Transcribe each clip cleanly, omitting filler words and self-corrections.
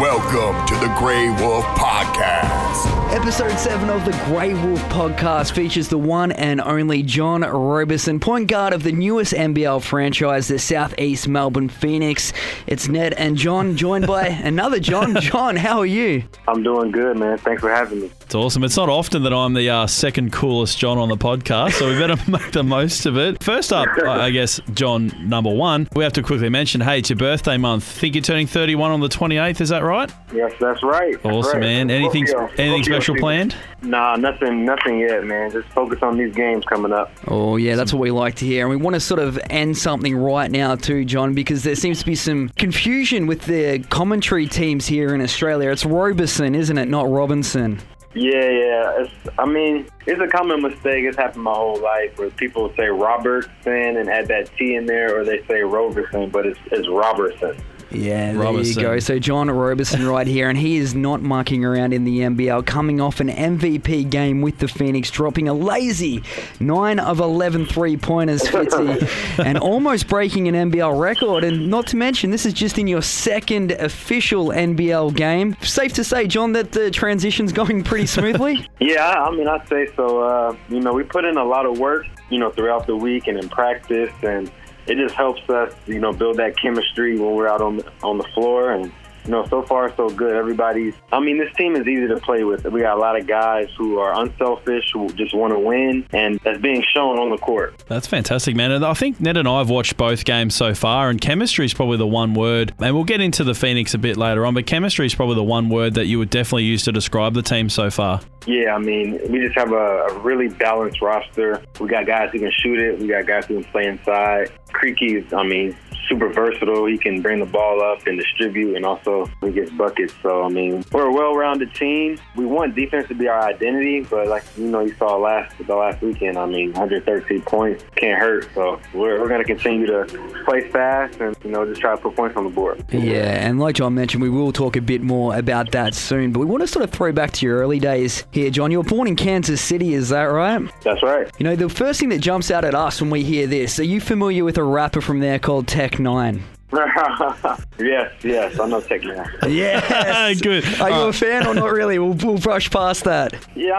Welcome to the Grey Wolf Podcast. Episode 7 of the Grey Wolf Podcast features the one and only John Roberson, point guard of the newest NBL franchise, the Southeast Melbourne Phoenix. It's Ned and John, joined by another John. John, how are you? I'm doing good, man. Thanks for having me. It's awesome. It's not often that I'm the second coolest John on the podcast, so we better make the most of it. First up, I guess, John, number one, we have to quickly mention, hey, it's your birthday month. Think you're turning 31 on the 28th, is that right? Yes, that's right. Awesome, man. Anything special planned? Nah, nothing yet, man. Just focus on these games coming up. Oh, yeah, that's what we like to hear. And we want to sort of end something right now too, John, because there seems to be some confusion with the commentary teams here in Australia. It's Roberson, isn't it? Not Robinson. Yeah. It's a common mistake. It's happened my whole life where people say Robertson and add that T in there, or they say Roberson, but it's Roberson. Yeah, Roberson. There you go. So John Roberson right here, and he is not mucking around in the NBL, coming off an MVP game with the Phoenix, dropping a lazy 9 of 11 three-pointers, Fitzy, and almost breaking an NBL record. And not to mention, this is just in your second official NBL game. Safe to say, John, that the transition's going pretty smoothly? Yeah, I'd say so. We put in a lot of work, throughout the week and in practice, and it just helps us, build that chemistry when we're out on the floor. And, so far, so good. This team is easy to play with. We got a lot of guys who are unselfish, who just want to win, and that's being shown on the court. That's fantastic, man. And I think Ned and I have watched both games so far, and chemistry is probably the one word, and we'll get into the Phoenix a bit later on, but chemistry is probably the one word that you would definitely use to describe the team so far. Yeah, we just have a really balanced roster. We got guys who can shoot it. We got guys who can play inside. Creaky is, super versatile. He can bring the ball up and distribute, and also he gets buckets. So, we're a well-rounded team. We want defense to be our identity, but like, you saw the last weekend, 113 points can't hurt. So we're going to continue to play fast and, just try to put points on the board. Yeah, and like John mentioned, we will talk a bit more about that soon, but we want to sort of throw back to your early days here, John. You were born in Kansas City, is that right? That's right. The first thing that jumps out at us when we hear this, are you familiar with a rapper from there called Tech N9ne? Yes, I know Tech N9ne. Yes. Good. Are you a fan or not really? We'll brush past that. Yeah,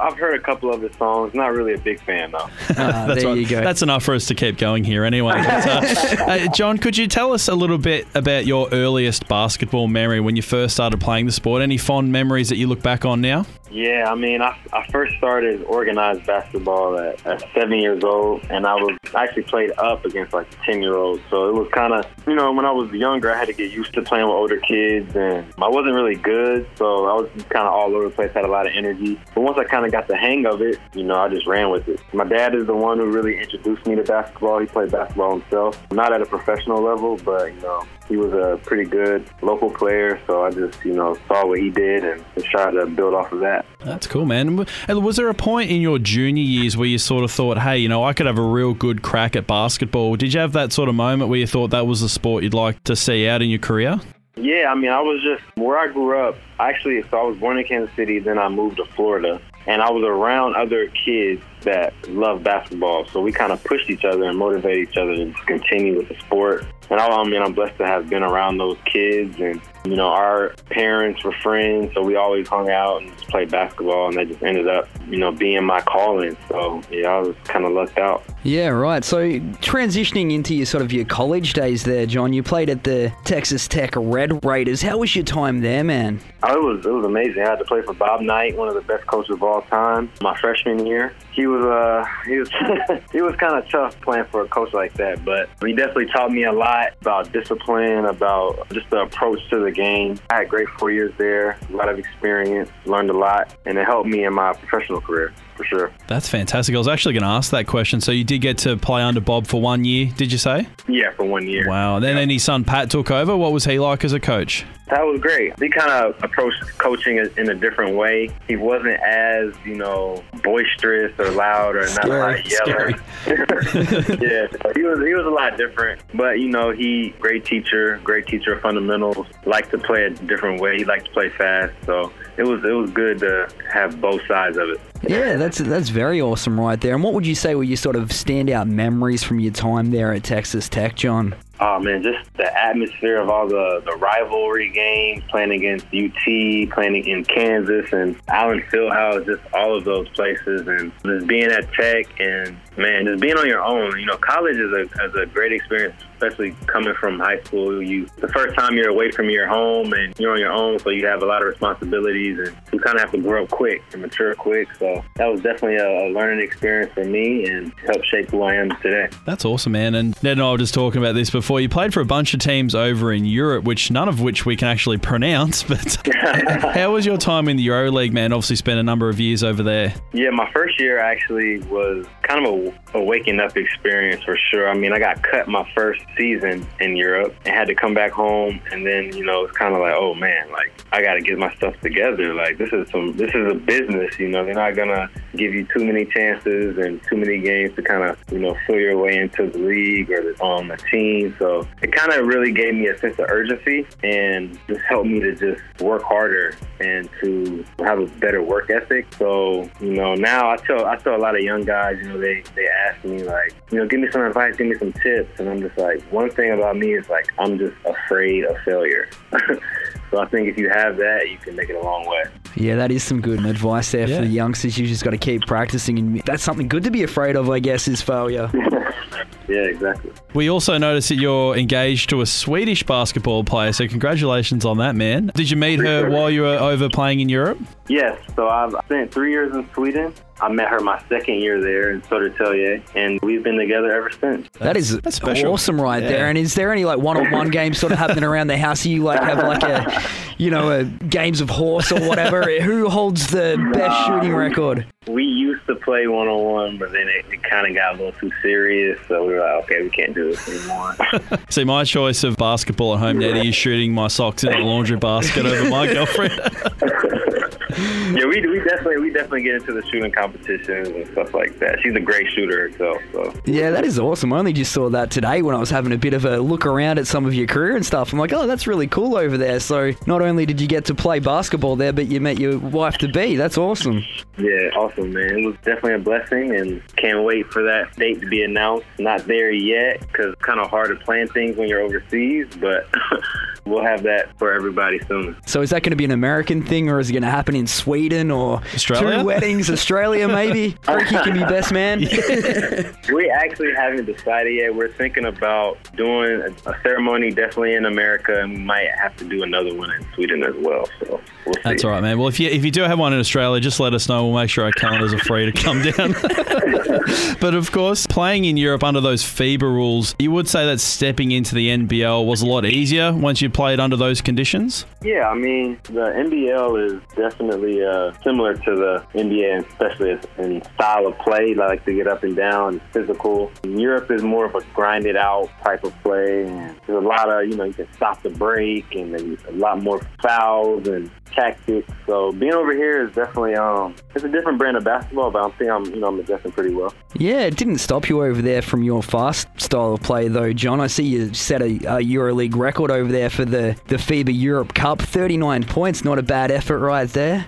I've heard a couple of his songs. Not really a big fan, though. That's there right. You go. That's enough for us to keep going here anyway. But, John, could you tell us a little bit about your earliest basketball memory when you first started playing the sport? Any fond memories that you look back on now? Yeah, I first started organized basketball at 7 years old, and I actually played up against 10-year-olds. So it was kind of, when I was younger, I had to get used to playing with older kids, and I wasn't really good, so I was kind of all over the place, had a lot of energy. But once I kind of got the hang of it, I just ran with it. My dad is the one who really introduced me to basketball. He played basketball himself, not at a professional level, but, he was a pretty good local player, so I just, saw what he did and tried to build off of that. That's cool, man. And was there a point in your junior years where you sort of thought, hey, I could have a real good crack at basketball? Did you have that sort of moment where you thought that was the sport you'd like to see out in your career? Yeah, I was just, where I grew up, actually, so I was born in Kansas City, then I moved to Florida, and I was around other kids that love basketball, so we kind of pushed each other and motivated each other to continue with the sport. And I'm blessed to have been around those kids, and our parents were friends, so we always hung out and just played basketball, and that just ended up, being my calling. So yeah, I was kind of lucked out. Yeah, right. So transitioning into your college days there, John, you played at the Texas Tech Red Raiders. How was your time there, man? Oh, it was amazing. I had to play for Bob Knight, one of the best coaches of all time. My freshman year, he was he was kind of tough playing for a coach like that, but he definitely taught me a lot about discipline, about just the approach to the game. I had a great 4 years there, a lot of experience, learned a lot, and it helped me in my professional career. For sure. That's fantastic. I was actually going to ask that question. So you did get to play under Bob for 1 year, did you say? Yeah, for 1 year. Wow. And then his son Pat took over. What was he like as a coach? That was great. He kind of approached coaching in a different way. He wasn't as, boisterous or loud or not a lot of yelling. Yeah, he was a lot different. But, he, great teacher of fundamentals, liked to play a different way. He liked to play fast. So it was good to have both sides of it. Yeah, that's very awesome right there. And what would you say were your standout memories from your time there at Texas Tech, John? And just the atmosphere of all the rivalry games, playing against UT, playing in Kansas, and Allen Fieldhouse, just all of those places. And just being at Tech and, man, just being on your own. You know, college is a great experience, especially coming from high school. The first time you're away from your home and you're on your own, so you have a lot of responsibilities and you kind of have to grow up quick and mature quick. So that was definitely a learning experience for me and helped shape who I am today. That's awesome, man. And Ned and I were just talking about this before. You played for a bunch of teams over in Europe, which none of which we can actually pronounce, but how was your time in the EuroLeague, man? Obviously spent a number of years over there. Yeah, my first year actually was kind of a waking up experience for sure. I mean, I got cut my first season in Europe and had to come back home, and then, you know, it's kind of like, oh man, like I got to get my stuff together. Like this is a business, you know. They're not gonna give you too many chances and too many games to kind of, you know, fill your way into the league or on the team. So it kind of really gave me a sense of urgency and just helped me to just work harder and to have a better work ethic. So, you know, now I tell a lot of young guys, you know, they ask me like, you know, give me some advice, give me some tips, and I'm just like, one thing about me is like I'm just afraid of failure. So I think if you have that, you can make it a long way. Yeah, that is some good advice there for the youngsters. You just got to keep practicing, and that's something good to be afraid of, I guess, is failure. Yeah, exactly. We also noticed that you're engaged to a Swedish basketball player, so congratulations on that, man. Did you meet her while you were over playing in Europe? Yes, so I've spent 3 years in Sweden. I met her my second year there in Södertälje, and we've been together ever since. That's special. Awesome right there. And is there any like one-on-one games sort of happening around the house? Do you like have like a, you know, a games of horse or whatever? Who holds the best shooting record? We used to play one-on-one, but then it kind of got a little too serious, so we were like, okay, we can't do this anymore. See, my choice of basketball at home, Nettie, is shooting my socks in the laundry basket over my girlfriend. Yeah, we definitely get into the shooting competitions and stuff like that. She's a great shooter herself. So. Yeah, that is awesome. I only just saw that today when I was having a bit of a look around at some of your career and stuff. I'm like, oh, that's really cool over there. So not only did you get to play basketball there, but you met your wife-to-be. That's awesome. Yeah, awesome, man. It was definitely a blessing, and can't wait for that date to be announced. Not there yet because it's kind of hard to plan things when you're overseas, but we'll have that for everybody soon. So is that going to be an American thing, or is it going to happen in Sweden or Australia? Two weddings, Australia maybe? Ricky can be best man. Yeah. We actually haven't decided yet. We're thinking about doing a ceremony definitely in America, and we might have to do another one in Sweden as well. So we'll see. That's all right, man. Well, if you do have one in Australia, just let us know. We'll make sure our calendars are free to come down. But of course, playing in Europe under those FIBA rules, you would say that stepping into the NBL was a lot easier once you played under those conditions? Yeah, I mean, the NBL is definitely similar to the NBA, especially in style of play. I like to get up and down, it's physical. In Europe is more of a grinded out type of play. And there's a lot of, you know, you can stop the break, and then a lot more fouls and tactics. So being over here is definitely, it's a different brand of basketball, but I think I'm adjusting pretty well. Yeah, it didn't stop you over there from your fast style of play though, John. I see you set a EuroLeague record over there for the FIBA Europe Cup, 39 points, not a bad effort right there.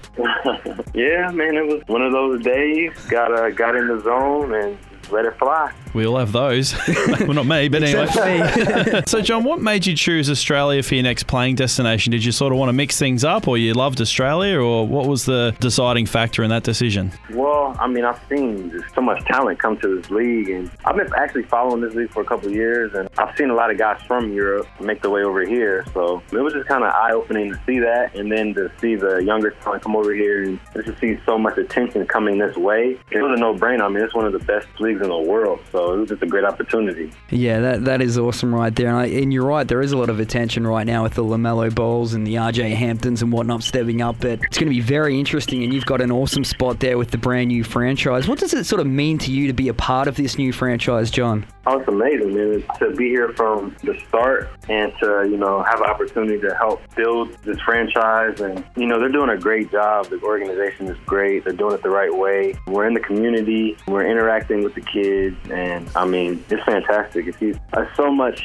Yeah, man, it was one of those days, got in the zone and let it fly. We all have those. Well, not me, but anyway. So, John, what made you choose Australia for your next playing destination? Did you sort of want to mix things up, or you loved Australia, or what was the deciding factor in that decision? Well, I mean, I've seen so much talent come to this league, and I've been actually following this league for a couple of years, and I've seen a lot of guys from Europe make their way over here. So it was just kind of eye-opening to see that, and then to see the younger talent come over here and just to see so much attention coming this way. It was a no-brainer. I mean, it's one of the best leagues in the world, so it was just a great opportunity. Yeah, that is awesome right there. And you're right, there is a lot of attention right now with the LaMelo Balls and the RJ Hamptons and whatnot stepping up, but it's going to be very interesting, and you've got an awesome spot there with the brand new franchise. What does it sort of mean to you to be a part of this new franchise, John? Oh, it's amazing, man. To be here from the start and to, you know, have an opportunity to help build this franchise. And, you know, they're doing a great job. The organization is great. They're doing it the right way. We're in the community. We're interacting with the kids. And, I mean, it's fantastic. There's so much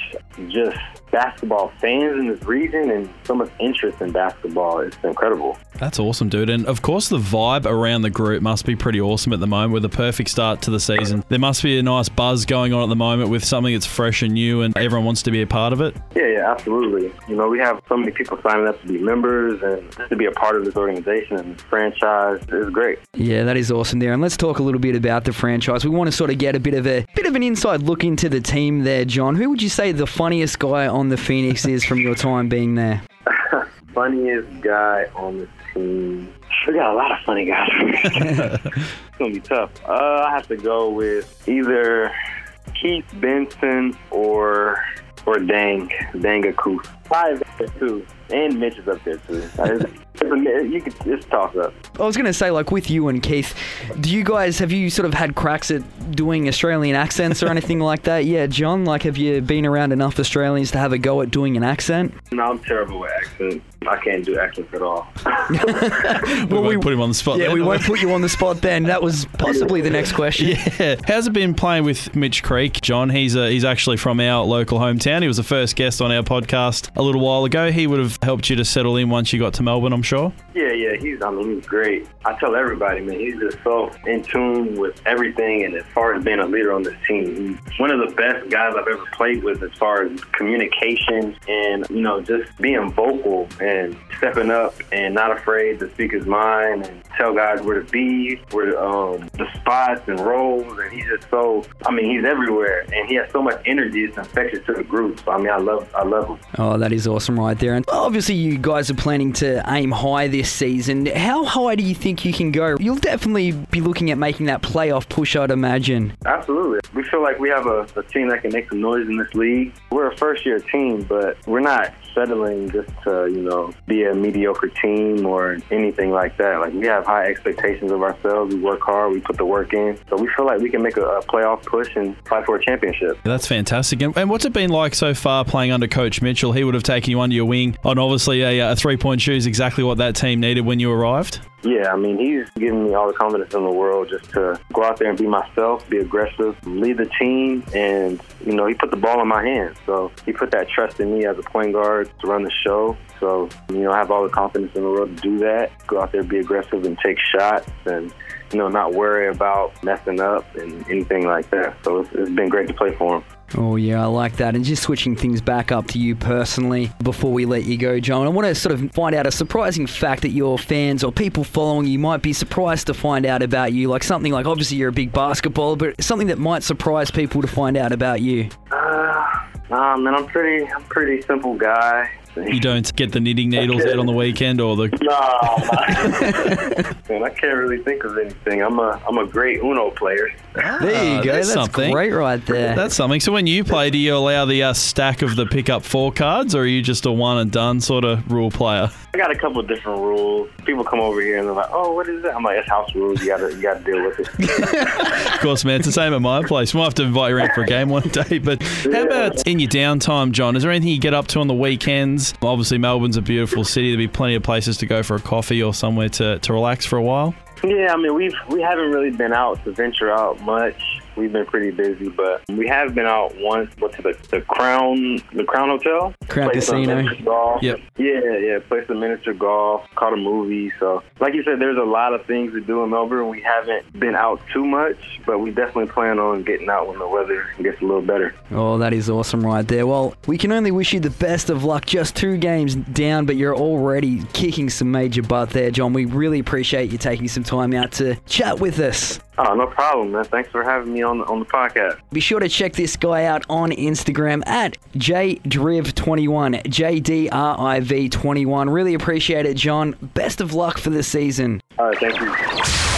just basketball fans in this region and so much interest in basketball. It's incredible. That's awesome, dude. And of course, the vibe around the group must be pretty awesome at the moment with a perfect start to the season. There must be a nice buzz going on at the moment with something that's fresh and new and everyone wants to be a part of it. Yeah, absolutely. You know, we have so many people signing up to be members and just to be a part of this organization and franchise. It's great. Yeah, that is awesome there. And let's talk a little bit about the franchise. We want to sort of get a bit of an inside look into the team there, John. Who would you say the funniest guy on the Phoenix is from your time being there? Funniest guy on the team. We got a lot of funny guys. It's going to be tough. I have to go with either Keith Benson or Dangakou. Probably there too. And Mitch is up there too. You could just toss up. I was going to say, like, with you and Keith, have you sort of had cracks at doing Australian accents or anything like that? Yeah, John, like, have you been around enough Australians to have a go at doing an accent? No, I'm terrible with accents. I can't do accents at all. we won't put him on the spot. Yeah, we won't put you on the spot then. That was possibly the next question. Yeah. How's it been playing with Mitch Creek, John? He's actually from our local hometown. He was the first guest on our podcast a little while ago. He would have helped you to settle in once you got to Melbourne, I'm sure. Yeah, he's great. I tell everybody, man, he's just so in tune with everything, and as far as being a leader on this team, he's one of the best guys I've ever played with as far as communication and, you know, just being vocal and stepping up and not afraid to speak his mind and tell guys where to be, where the spots and roles, and he's just so, I mean, he's everywhere, and he has so much energy, it's infectious to the group. So, I mean, I love him. Oh, that is awesome right there. And obviously you guys are planning to aim high this season. How high do you think you can go? You'll definitely be looking at making that playoff push, I'd imagine. Absolutely. We feel like we have a team that can make some noise in this league. We're a first-year team, but we're not settling just to, you know, be a mediocre team or anything like that. Like, we have high expectations of ourselves. We work hard. We put the work in. So we feel like we can make a playoff push and fight for a championship. Yeah, that's fantastic. And what's it been like so far playing under Coach Mitchell? He would have taken you under your wing on obviously a three-point shoot is exactly what that team needed when you arrived. Yeah, I mean, he's given me all the confidence in the world just to go out there and be myself, be aggressive, lead the team, and, you know, he put the ball in my hands. So he put that trust in me as a point guard to run the show. So, you know, I have all the confidence in the world to do that, go out there, be aggressive and take shots and, you know, not worry about messing up and anything like that. So it's been great to play for him. Oh, yeah, I like that. And just switching things back up to you personally before we let you go, John, I want to sort of find out a surprising fact that your fans or people following you might be surprised to find out about you. Like something like, obviously you're a big basketballer, but something that might surprise people to find out about you. Man, I'm pretty simple guy. You don't get the knitting needles out on the weekend or the... No, man, I can't really think of anything. I'm a great Uno player. There you go. That's great right there. That's something. So when you play, do you allow the stack of the pick-up four cards, or are you just a one-and-done sort of rule player? I got a couple of different rules. People come over here and they're like, oh, what is that? I'm like, it's house rules. You gotta deal with it. Of course, man. It's the same at my place. We'll have to invite you around for a game one day. But how about in your downtime, John? Is there anything you get up to on the weekends? Obviously, Melbourne's a beautiful city. There'll be plenty of places to go for a coffee or somewhere to relax for a while. Yeah, I mean, we haven't really been out to venture out much. We've been pretty busy, but we have been out once. Went to the Crown Hotel, Crown Casino. Yep. Yeah. Played some miniature golf, caught a movie. So, like you said, there's a lot of things to do in Melbourne. We haven't been out too much, but we definitely plan on getting out when the weather gets a little better. Oh, that is awesome, right there. Well, we can only wish you the best of luck. Just 2 games down, but you're already kicking some major butt there, John. We really appreciate you taking some time out to chat with us. Oh, no problem, man. Thanks for having me on the podcast. Be sure to check this guy out on Instagram at jdriv21, JDRIV21. Really appreciate it, John. Best of luck for the season. All right, thank you.